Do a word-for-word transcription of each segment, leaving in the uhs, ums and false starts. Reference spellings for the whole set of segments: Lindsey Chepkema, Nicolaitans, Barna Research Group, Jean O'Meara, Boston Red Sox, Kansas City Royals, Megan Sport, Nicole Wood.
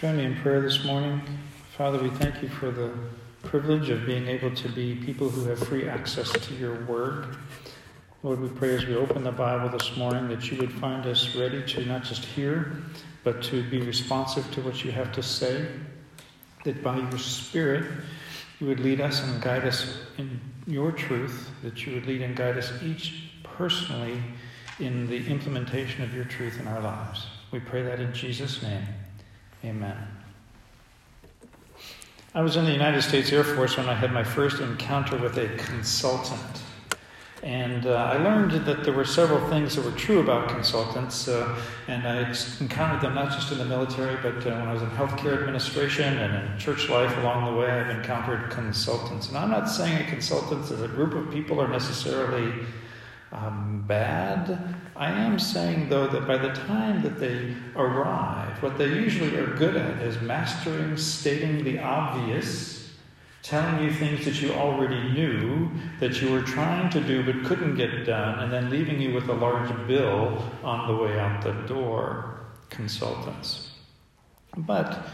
Join me in prayer this morning. Father, we thank you for the privilege of being able to be people who have free access to your word. Lord, we pray as we open the Bible this morning that you would find us ready to not just hear, but to be responsive to what you have to say, that by your Spirit you would lead us and guide us in your truth, that you would lead and guide us each personally in the implementation of your truth in our lives. We pray that in Jesus' name. Amen. I was in the United States Air Force when I had my first encounter with a consultant. And uh, I learned that there were several things that were true about consultants. Uh, and I encountered them not just in the military, but uh, when I was in healthcare administration and in church life along the way, I've encountered consultants. And I'm not saying a consultant as a group of people are necessarily Um, bad. I am saying, though, that by the time that they arrive, what they usually are good at is mastering, stating the obvious, telling you things that you already knew that you were trying to do but couldn't get done, and then leaving you with a large bill on the way out the door. Consultants. But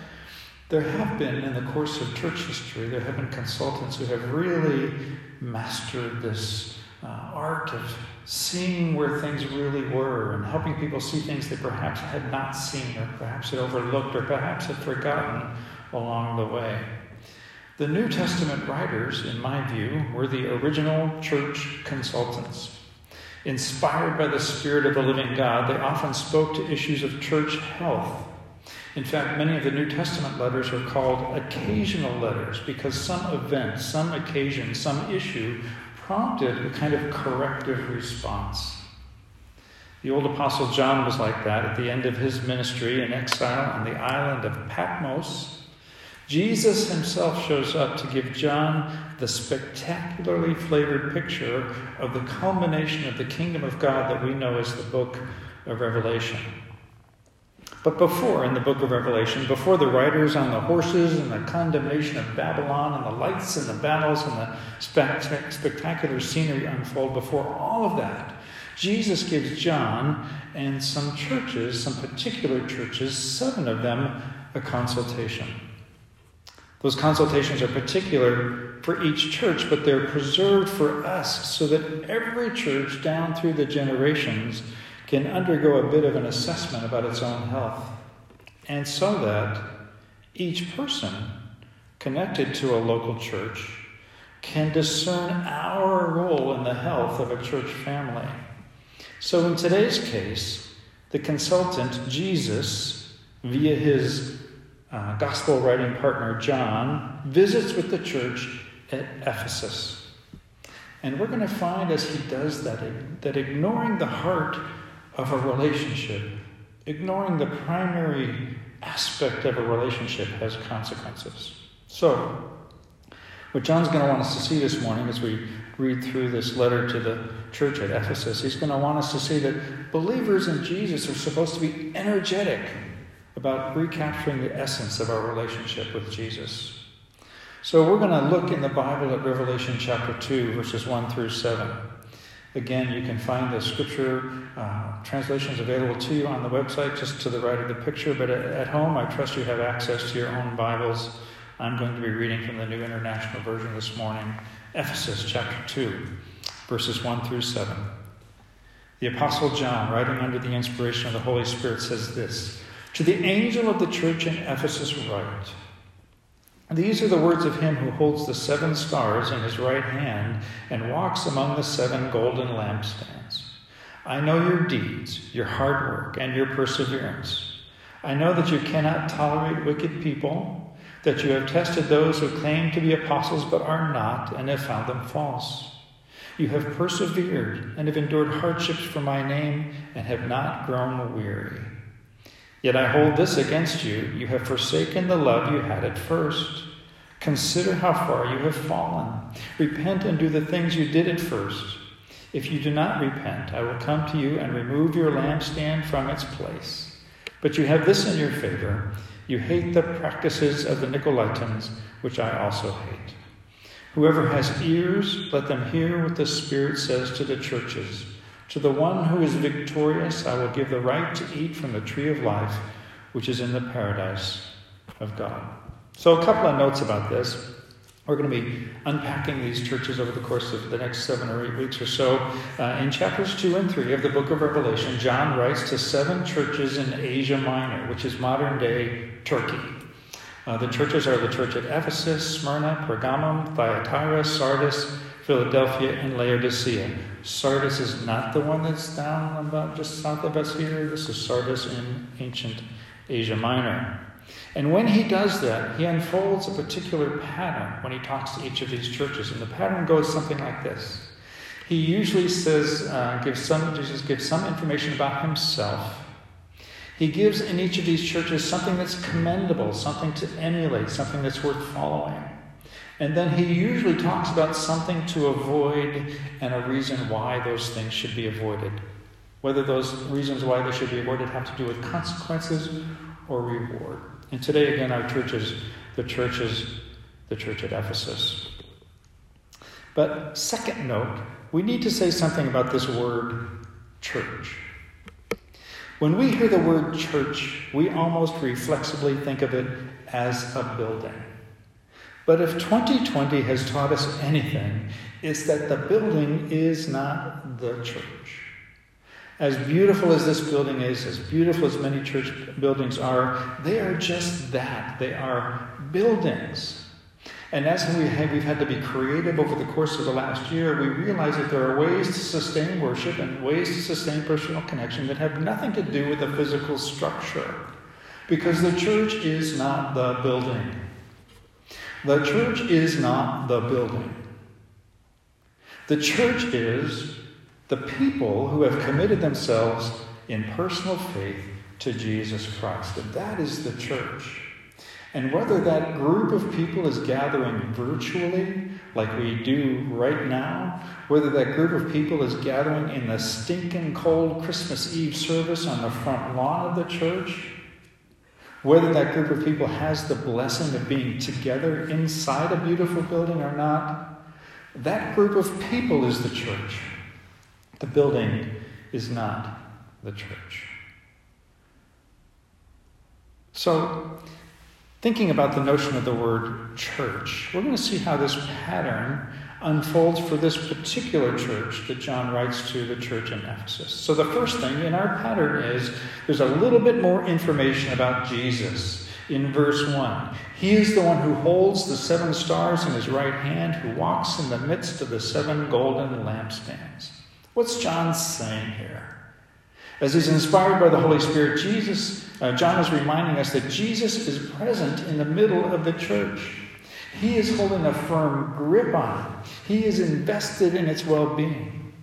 there have been, in the course of church history, there have been consultants who have really mastered this Uh, art of seeing where things really were and helping people see things they perhaps had not seen or perhaps had overlooked or perhaps had forgotten along the way. The New Testament writers, in my view, were the original church consultants. Inspired by the Spirit of the living God, they often spoke to issues of church health. In fact, many of the New Testament letters are called occasional letters because some event, some occasion, some issue prompted a kind of corrective response. The old apostle John was like that at the end of his ministry in exile on the island of Patmos. Jesus himself shows up to give John the spectacularly flavored picture of the culmination of the kingdom of God that we know as the book of Revelation. But before, in the book of Revelation, before the riders on the horses and the condemnation of Babylon and the lights and the battles and the spect- spectacular scenery unfold, before all of that, Jesus gives John and some churches, some particular churches, seven of them, a consultation. Those consultations are particular for each church, but they're preserved for us so that every church down through the generations can undergo a bit of an assessment about its own health, and so that each person connected to a local church can discern our role in the health of a church family. So in today's case, the consultant, Jesus, via his uh, gospel writing partner, John, visits with the church at Ephesus. And we're going to find as he does that, that ignoring the heart of a relationship, ignoring the primary aspect of a relationship has consequences. So, what John's going to want us to see this morning as we read through this letter to the church at Ephesus, he's going to want us to see that believers in Jesus are supposed to be energetic about recapturing the essence of our relationship with Jesus. So we're going to look in the Bible at Revelation chapter two, verses one through seven. Again, you can find the scripture uh, translations available to you on the website, just to the right of the picture. But at, at home, I trust you have access to your own Bibles. I'm going to be reading from the New International Version this morning, Ephesus chapter two, verses one through seven. The Apostle John, writing under the inspiration of the Holy Spirit, says this: "To the angel of the church in Ephesus write, these are the words of him who holds the seven stars in his right hand and walks among the seven golden lampstands. I know your deeds, your hard work, and your perseverance. I know that you cannot tolerate wicked people, that you have tested those who claim to be apostles but are not, and have found them false. You have persevered and have endured hardships for my name and have not grown weary. Yet I hold this against you. You have forsaken the love you had at first. Consider how far you have fallen. Repent and do the things you did at first. If you do not repent, I will come to you and remove your lampstand from its place. But you have this in your favor. You hate the practices of the Nicolaitans, which I also hate. Whoever has ears, let them hear what the Spirit says to the churches. To the one who is victorious, I will give the right to eat from the tree of life, which is in the paradise of God. So a couple of notes about this. We're going to be unpacking these churches over the course of the next seven or eight weeks or so. Uh, in chapters two and three of the book of Revelation, John writes to seven churches in Asia Minor, which is modern-day Turkey. Uh, the churches are the church at Ephesus, Smyrna, Pergamum, Thyatira, Sardis, Philadelphia, and Laodicea. Sardis is not the one that's down about just south of us here. This is Sardis in ancient Asia Minor. And when he does that, he unfolds a particular pattern when he talks to each of these churches. And the pattern goes something like this. He usually says, uh, gives some, Jesus gives some information about himself. He gives in each of these churches something that's commendable, something to emulate, something that's worth following. And then he usually talks about something to avoid and a reason why those things should be avoided. Whether those reasons why they should be avoided have to do with consequences or reward. And today, again, our church is the church, is the church at Ephesus. But second note, we need to say something about this word church. When we hear the word church, we almost reflexively think of it as a building. But if twenty twenty has taught us anything, it's that the building is not the church. As beautiful as this building is, as beautiful as many church buildings are, they are just that. They are buildings. And as we have, we've had to be creative over the course of the last year, we realize that there are ways to sustain worship and ways to sustain personal connection that have nothing to do with the physical structure. Because the church is not the building. The church is not the building. The church is the people who have committed themselves in personal faith to Jesus Christ. And that is the church. And whether that group of people is gathering virtually, like we do right now, whether that group of people is gathering in the stinking cold Christmas Eve service on the front lawn of the church, whether that group of people has the blessing of being together inside a beautiful building or not, that group of people is the church. The building is not the church. So, thinking about the notion of the word church, we're going to see how this pattern unfolds for this particular church that John writes to, the church in Ephesus. So the first thing in our pattern is there's a little bit more information about Jesus. In verse one, he is the one who holds the seven stars in his right hand, who walks in the midst of the seven golden lampstands. What's John saying here? As he's inspired by the Holy Spirit, Jesus, uh, John is reminding us that Jesus is present in the middle of the church. He is holding a firm grip on it. He is invested in its well-being.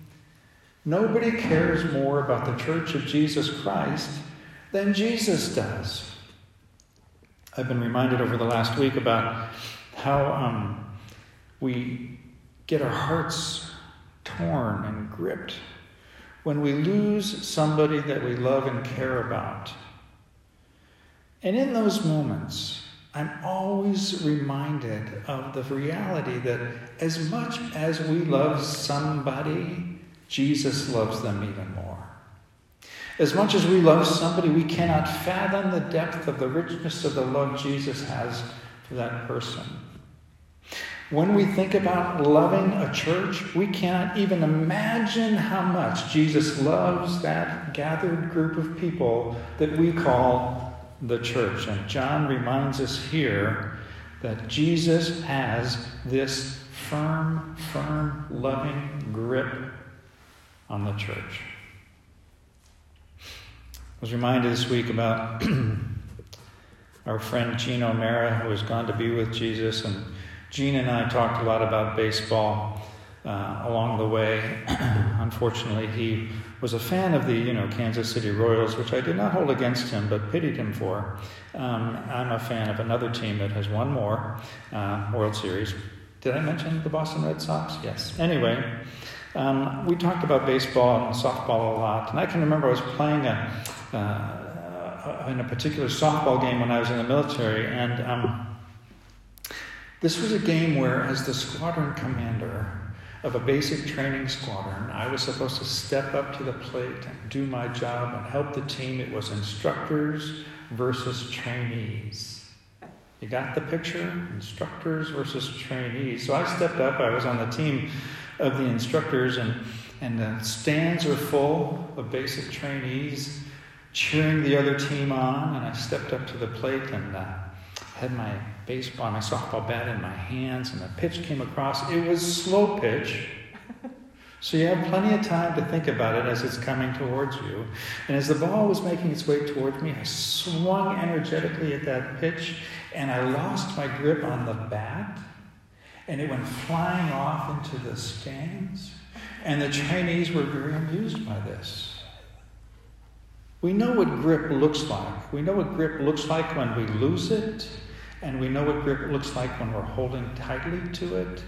Nobody cares more about the church of Jesus Christ than Jesus does. I've been reminded over the last week about how um, we get our hearts torn and gripped when we lose somebody that we love and care about. And in those moments, I'm always reminded of the reality that as much as we love somebody, Jesus loves them even more. As much as we love somebody, we cannot fathom the depth of the richness of the love Jesus has for that person. When we think about loving a church, we cannot even imagine how much Jesus loves that gathered group of people that we call the church. And John reminds us here that Jesus has this firm, firm, loving grip on the church. I was reminded this week about our friend Jean O'Meara, who has gone to be with Jesus, and Gene and I talked a lot about baseball uh, along the way. Unfortunately, he was a fan of the, you know, Kansas City Royals, which I did not hold against him, but pitied him for. Um, I'm a fan of another team that has won more uh, World Series. Did I mention the Boston Red Sox? Yes. Anyway, um, we talked about baseball and softball a lot, and I can remember I was playing a, uh, in a particular softball game when I was in the military, and Um, This was a game where, as the squadron commander of a basic training squadron, I was supposed to step up to the plate and do my job and help the team. It was instructors versus trainees. You got the picture? Instructors versus trainees. So I stepped up. I was on the team of the instructors, and, and the stands were full of basic trainees cheering the other team on, and I stepped up to the plate and uh, had my baseball, my softball bat in my hands, and the pitch came across. It was slow pitch. So you have plenty of time to think about it as it's coming towards you. And as the ball was making its way towards me, I swung energetically at that pitch, and I lost my grip on the bat, and it went flying off into the stands. And the trainees were very amused by this. We know what grip looks like. We know what grip looks like when we lose it, and we know what grip looks like when we're holding tightly to it.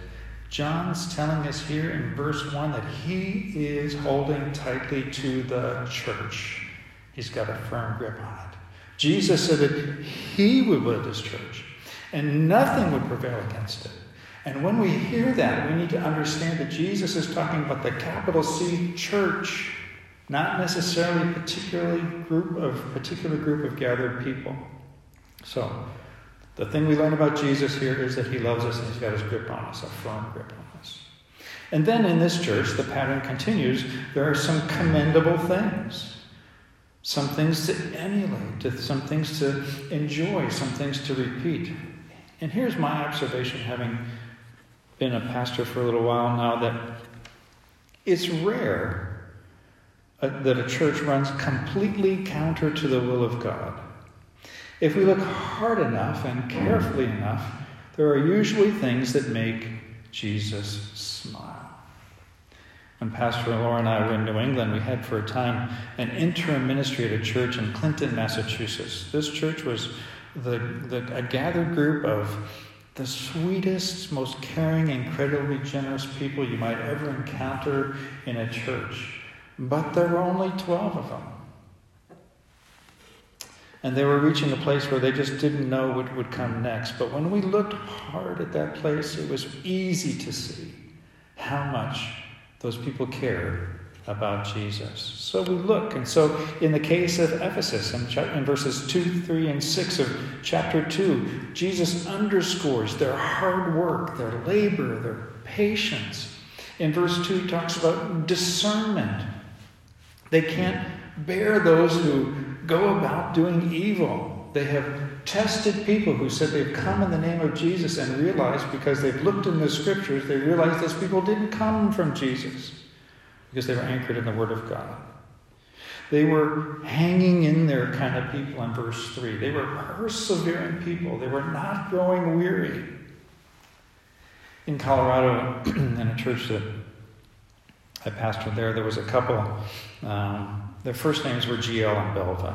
John's telling us here in verse one that he is holding tightly to the church. He's got a firm grip on it. Jesus said that he would build his church, and nothing would prevail against it. And when we hear that, we need to understand that Jesus is talking about the capital C church, not necessarily a particularly group of, particular group of gathered people. So, the thing we learn about Jesus here is that he loves us and he's got his grip on us, a firm grip on us. And then in this church, the pattern continues. There are some commendable things, some things to emulate, some things to enjoy, some things to repeat. And here's my observation, having been a pastor for a little while now, that it's rare that a church runs completely counter to the will of God. If we look hard enough and carefully enough, there are usually things that make Jesus smile. When Pastor Laura and I were in New England, we had for a time an interim ministry at a church in Clinton, Massachusetts. This church was the, the, a gathered group of the sweetest, most caring, incredibly generous people you might ever encounter in a church. But there were only twelve of them. And they were reaching a place where they just didn't know what would come next. But when we looked hard at that place, it was easy to see how much those people cared about Jesus. So we look. And so in the case of Ephesus, in verses two, three, and six of chapter two, Jesus underscores their hard work, their labor, their patience. In verse two, he talks about discernment. They can't bear those who go about doing evil. They have tested people who said they've come in the name of Jesus and realized, because they've looked in the scriptures, they realized those people didn't come from Jesus because they were anchored in the Word of God. They were hanging in there kind of people in verse three. They were persevering people. They were not growing weary. In Colorado, in a church that I pastored there, there was a couple. Um, Their first names were G L and Belva.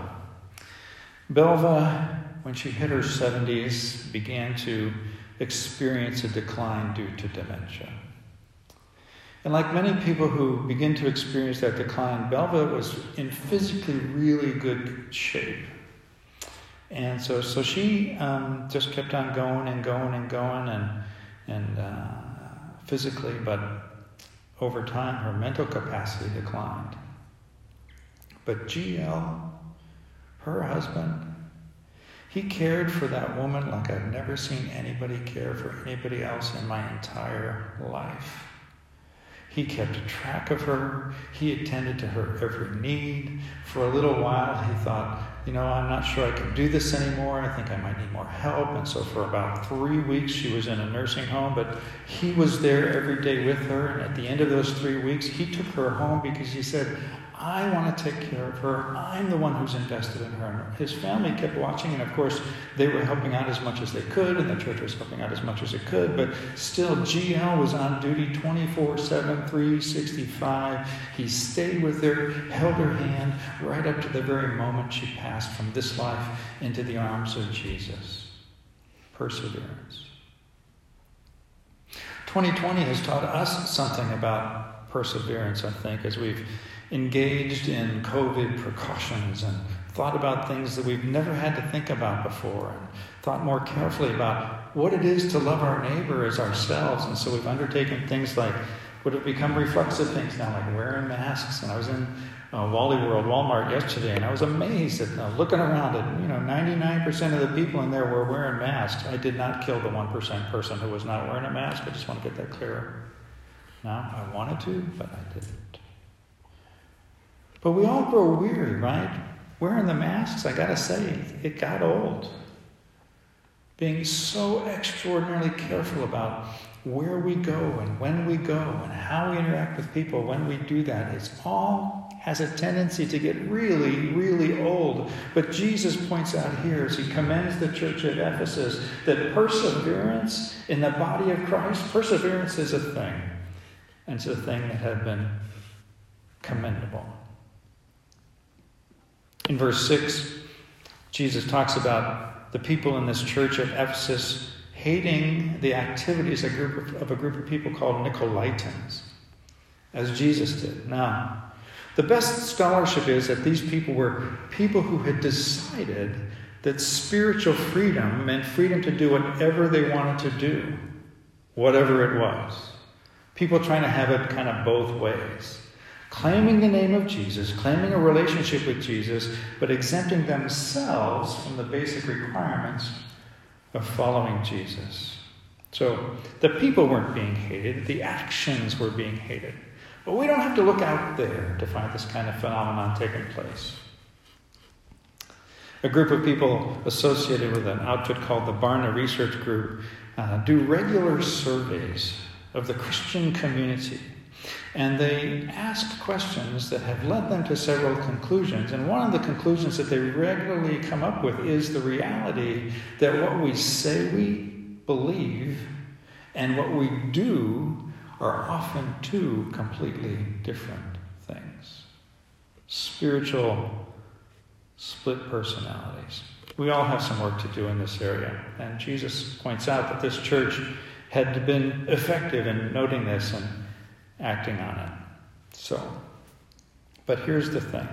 Belva, when she hit her seventies, began to experience a decline due to dementia. And like many people who begin to experience that decline, Belva was in physically really good shape. And so, so she um, just kept on going and going and going and, and uh, physically, but over time her mental capacity declined. But G L, her husband, he cared for that woman like I've never seen anybody care for anybody else in my entire life. He kept track of her. He attended to her every need. For a little while, he thought, you know, I'm not sure I can do this anymore. I think I might need more help. And so for about three weeks, she was in a nursing home. But he was there every day with her. And at the end of those three weeks, he took her home because he said, I want to take care of her. I'm the one who's invested in her. His family kept watching, and of course, they were helping out as much as they could, and the church was helping out as much as it could, but still, G L was on duty twenty-four seven, three sixty-five. He stayed with her, held her hand, right up to the very moment she passed from this life into the arms of Jesus. Perseverance. twenty twenty has taught us something about perseverance, I think, as we've engaged in COVID precautions and thought about things that we've never had to think about before, and thought more carefully about what it is to love our neighbor as ourselves. And so we've undertaken things like what have become reflexive things now, like wearing masks. And I was in uh, Wally World, Walmart yesterday, and I was amazed at uh, looking around at, you know, ninety-nine percent of the people in there were wearing masks. I did not kill the one percent person who was not wearing a mask. I just want to get that clear. Now, I wanted to, but I didn't. But we all grow weary, right? Wearing the masks, I gotta say, it got old. Being so extraordinarily careful about where we go and when we go and how we interact with people when we do that, it's all has a tendency to get really, really old. But Jesus points out here, as he commends the church at Ephesus, that perseverance in the body of Christ, perseverance is a thing. And it's a thing that had been commendable. In verse six, Jesus talks about the people in this church at Ephesus hating the activities of a group of, of a group of people called Nicolaitans, as Jesus did. Now, the best scholarship is that these people were people who had decided that spiritual freedom meant freedom to do whatever they wanted to do, whatever it was. People trying to have it kind of both ways. Claiming the name of Jesus, claiming a relationship with Jesus, but exempting themselves from the basic requirements of following Jesus. So the people weren't being hated, the actions were being hated. But we don't have to look out there to find this kind of phenomenon taking place. A group of people associated with an outfit called the Barna Research Group uh, do regular surveys of the Christian community. And they ask questions that have led them to several conclusions. And one of the conclusions that they regularly come up with is the reality that what we say we believe and what we do are often two completely different things. Spiritual split personalities. We all have some work to do in this area. And Jesus points out that this church had been effective in noting this and acting on it. So, but here's the thing.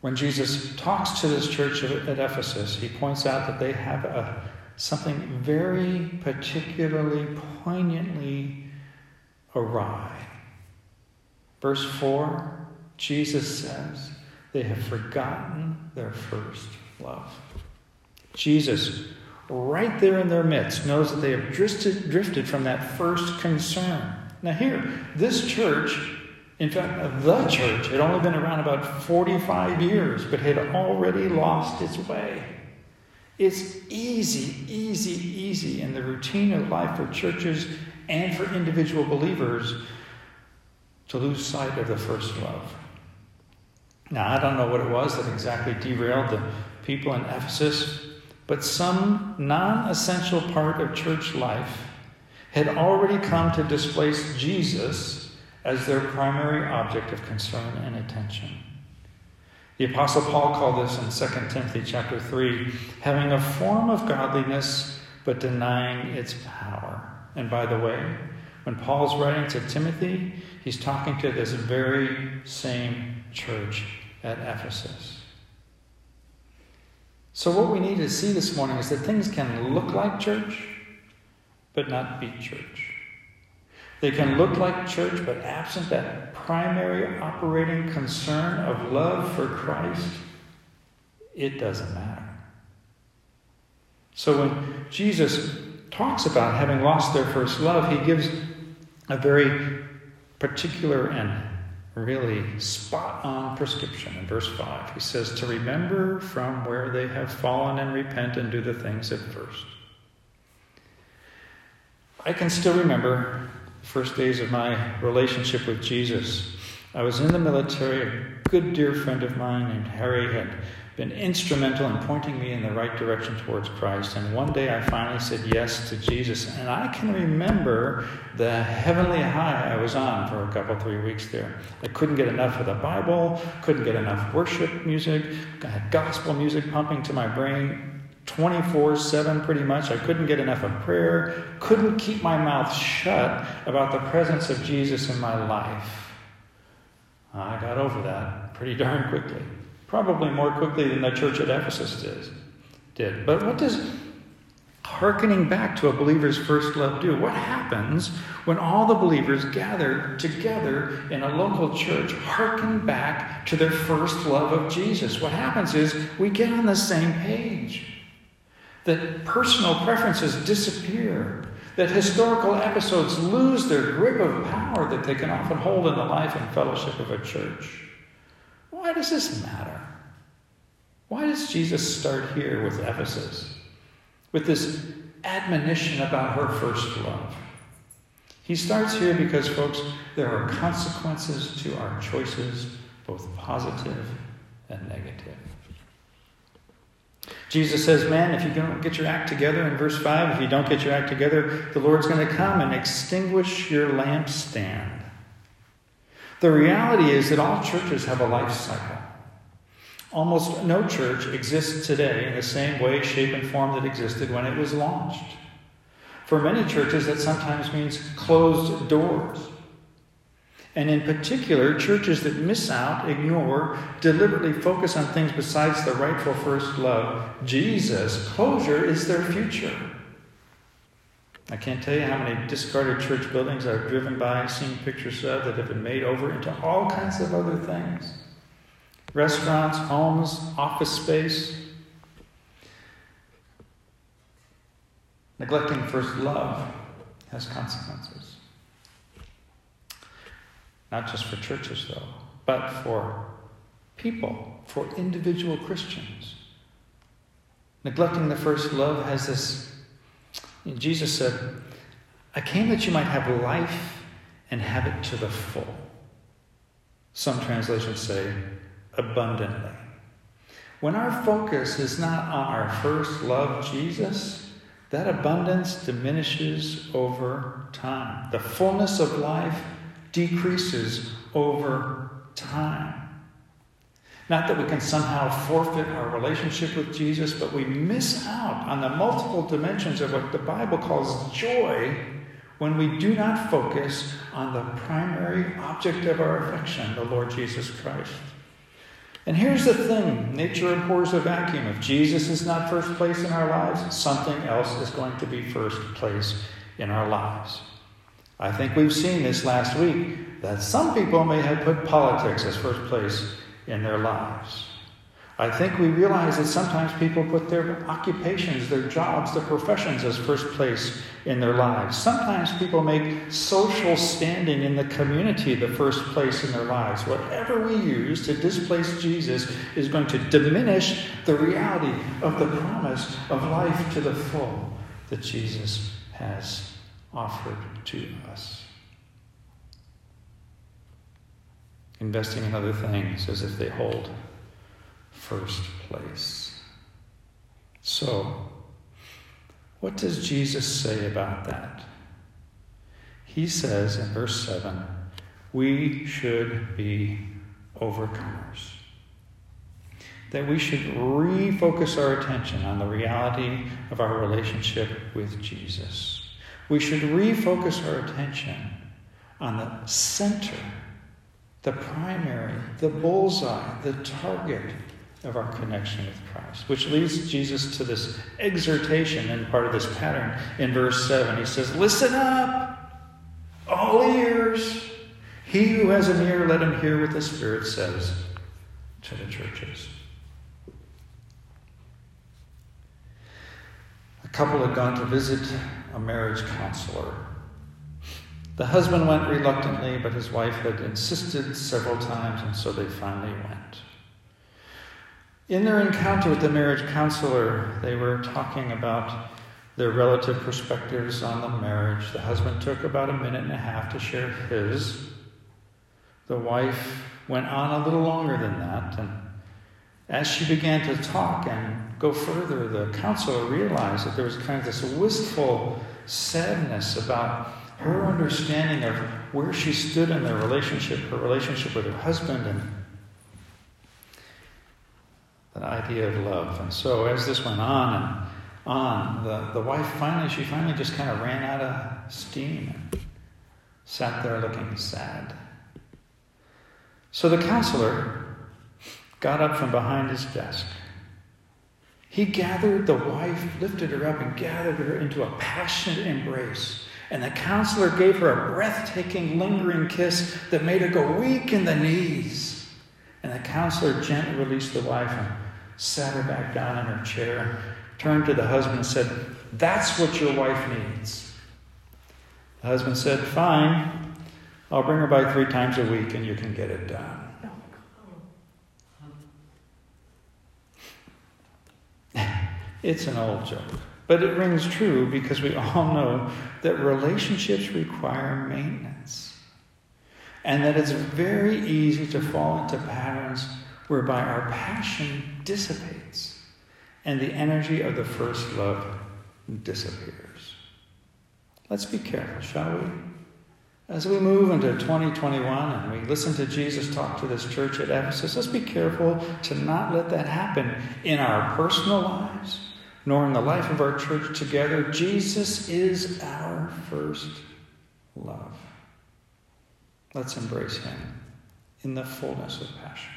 When Jesus talks to this church at Ephesus, he points out that they have a, something very particularly poignantly awry. Verse four, Jesus says, they have forgotten their first love. Jesus, right there in their midst, knows that they have drifted, drifted from that first concern. Now here, this church, in fact, the church, had only been around about forty-five years, but had already lost its way. It's easy, easy, easy in the routine of life for churches and for individual believers to lose sight of the first love. Now, I don't know what it was that exactly derailed the people in Ephesus, but some non-essential part of church life had already come to displace Jesus as their primary object of concern and attention. The Apostle Paul called this in Second Timothy chapter three, having a form of godliness, but denying its power. And by the way, when Paul's writing to Timothy, he's talking to this very same church at Ephesus. So what we need to see this morning is that things can look like church, but not be church. They can look like church, but absent that primary operating concern of love for Christ, it doesn't matter. So when Jesus talks about having lost their first love, he gives a very particular and really spot-on prescription in verse five. He says, to remember from where they have fallen and repent and do the things at first. I can still remember the first days of my relationship with Jesus. I was in the military. A good dear friend of mine named Harry had been instrumental in pointing me in the right direction towards Christ. And one day I finally said yes to Jesus. And I can remember the heavenly high I was on for a couple, three weeks there. I couldn't get enough of the Bible, couldn't get enough worship music, I had gospel music pumping to my brain twenty-four seven pretty much. I couldn't get enough of prayer. Couldn't keep my mouth shut about the presence of Jesus in my life. I got over that pretty darn quickly. Probably more quickly than the church at Ephesus did. But what does hearkening back to a believer's first love do. What happens when all the believers gather together in a local church, hearken back to their first love of Jesus? What happens is we get on the same page. That personal preferences disappear. That historical episodes lose their grip of power that they can often hold in the life and fellowship of a church. Why does this matter? Why does Jesus start here with Ephesus? With this admonition about her first love. He starts here because, folks, there are consequences to our choices, both positive and negative. Jesus says, man, if you don't get your act together, in verse five, if you don't get your act together, the Lord's going to come and extinguish your lampstand. The reality is that all churches have a life cycle. Almost no church exists today in the same way, shape, and form that existed when it was launched. For many churches, that sometimes means closed doors. And in particular, churches that miss out, ignore, deliberately focus on things besides the rightful first love, Jesus, closure is their future. I can't tell you how many discarded church buildings I've driven by, seen pictures of, that have been made over into all kinds of other things. Restaurants, homes, office space. Neglecting first love has consequences. Not just for churches, though, but for people, for individual Christians. Neglecting the first love has this. Jesus said, I came that you might have life and have it to the full. Some translations say abundantly. When our focus is not on our first love, Jesus, that abundance diminishes over time. The fullness of life decreases over time. Not that we can somehow forfeit our relationship with Jesus, but we miss out on the multiple dimensions of what the Bible calls joy when we do not focus on the primary object of our affection, the Lord Jesus Christ. And here's the thing, nature abhors a vacuum. If Jesus is not first place in our lives, something else is going to be first place in our lives. I think we've seen this last week, that some people may have put politics as first place in their lives. I think we realize that sometimes people put their occupations, their jobs, their professions as first place in their lives. Sometimes people make social standing in the community the first place in their lives. Whatever we use to displace Jesus is going to diminish the reality of the promise of life to the full that Jesus has offered to us. Investing in other things as if they hold first place. So, what does Jesus say about that? He says in verse seven, we should be overcomers. That we should refocus our attention on the reality of our relationship with Jesus. We should refocus our attention on the center, the primary, the bullseye, the target of our connection with Christ, which leads Jesus to this exhortation and part of this pattern in verse seven. He says, listen up, all ears. He who has an ear, let him hear what the Spirit says to the churches. A couple had gone to visit a marriage counselor. The husband went reluctantly, but his wife had insisted several times, and so they finally went. In their encounter with the marriage counselor, they were talking about their relative perspectives on the marriage. The husband took about a minute and a half to share his. The wife went on a little longer than that, and as she began to talk and go further, the counselor realized that there was kind of this wistful sadness about her understanding of where she stood in their relationship, her relationship with her husband, and the idea of love. And so as this went on and on, the, the wife finally, she finally just kind of ran out of steam and sat there looking sad. So the counselor got up from behind his desk He gathered the wife, lifted her up, and gathered her into a passionate embrace. And the counselor gave her a breathtaking, lingering kiss that made her go weak in the knees. And the counselor gently released the wife and sat her back down in her chair, turned to the husband and said, "That's what your wife needs." The husband said, "Fine, I'll bring her by three times a week and you can get it done." It's an old joke, but it rings true because we all know that relationships require maintenance and that it's very easy to fall into patterns whereby our passion dissipates and the energy of the first love disappears. Let's be careful, shall we? As we move into twenty twenty-one and we listen to Jesus talk to this church at Ephesus, let's be careful to not let that happen in our personal lives, nor in the life of our church together. Jesus is our first love. Let's embrace him in the fullness of passion.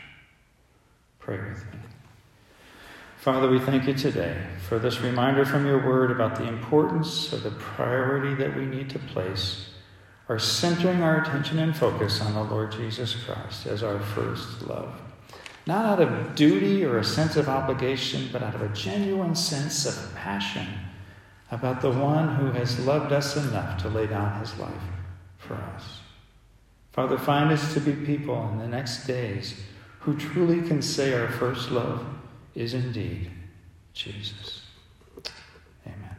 Pray with me. Father, we thank you today for this reminder from your word about the importance of the priority that we need to place are centering our attention and focus on the Lord Jesus Christ as our first love. Not out of duty or a sense of obligation, but out of a genuine sense of passion about the one who has loved us enough to lay down his life for us. Father, find us to be people in the next days who truly can say our first love is indeed Jesus.